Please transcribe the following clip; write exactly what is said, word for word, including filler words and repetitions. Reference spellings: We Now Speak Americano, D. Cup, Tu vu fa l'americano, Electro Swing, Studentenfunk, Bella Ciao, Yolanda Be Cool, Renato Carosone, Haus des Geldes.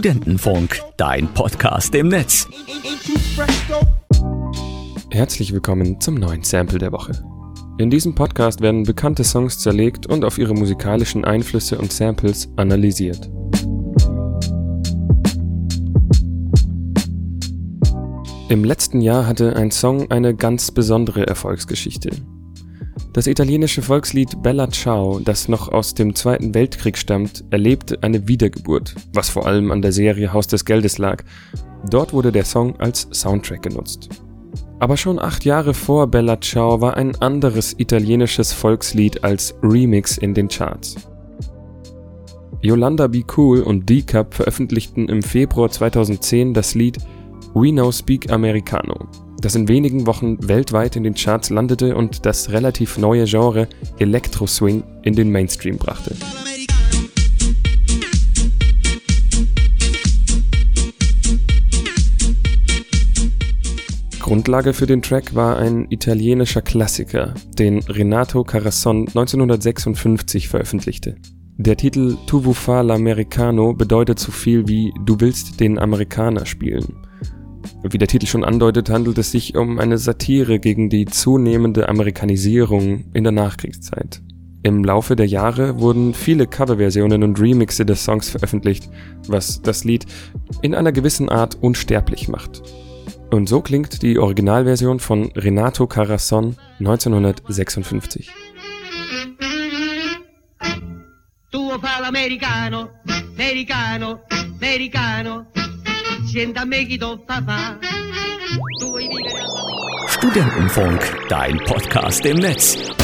Studentenfunk, dein Podcast im Netz. Herzlich willkommen zum neuen Sample der Woche. In diesem Podcast werden bekannte Songs zerlegt und auf ihre musikalischen Einflüsse und Samples analysiert. Im letzten Jahr hatte ein Song eine ganz besondere Erfolgsgeschichte. Das italienische Volkslied Bella Ciao, das noch aus dem Zweiten Weltkrieg stammt, erlebte eine Wiedergeburt, was vor allem an der Serie Haus des Geldes lag. Dort wurde der Song als Soundtrack genutzt. Aber schon acht Jahre vor Bella Ciao war ein anderes italienisches Volkslied als Remix in den Charts. Yolanda Be Cool und D. Cup veröffentlichten im Februar zweitausendzehn das Lied We Now Speak Americano, das in wenigen Wochen weltweit in den Charts landete und das relativ neue Genre Electro Swing in den Mainstream brachte. Grundlage für den Track war ein italienischer Klassiker, den Renato Carosone neunzehnhundertsechsundfünfzig veröffentlichte. Der Titel Tu vu fa l'americano bedeutet so viel wie Du willst den Amerikaner spielen. Wie der Titel schon andeutet, handelt es sich um eine Satire gegen die zunehmende Amerikanisierung in der Nachkriegszeit. Im Laufe der Jahre wurden viele Coverversionen und Remixe des Songs veröffentlicht, was das Lied in einer gewissen Art unsterblich macht. Und so klingt die Originalversion von Renato Carosone neunzehnhundertsechsundfünfzig. Tu fa l'americano, americano, americano. Studentenfunk, dein Podcast im Netz.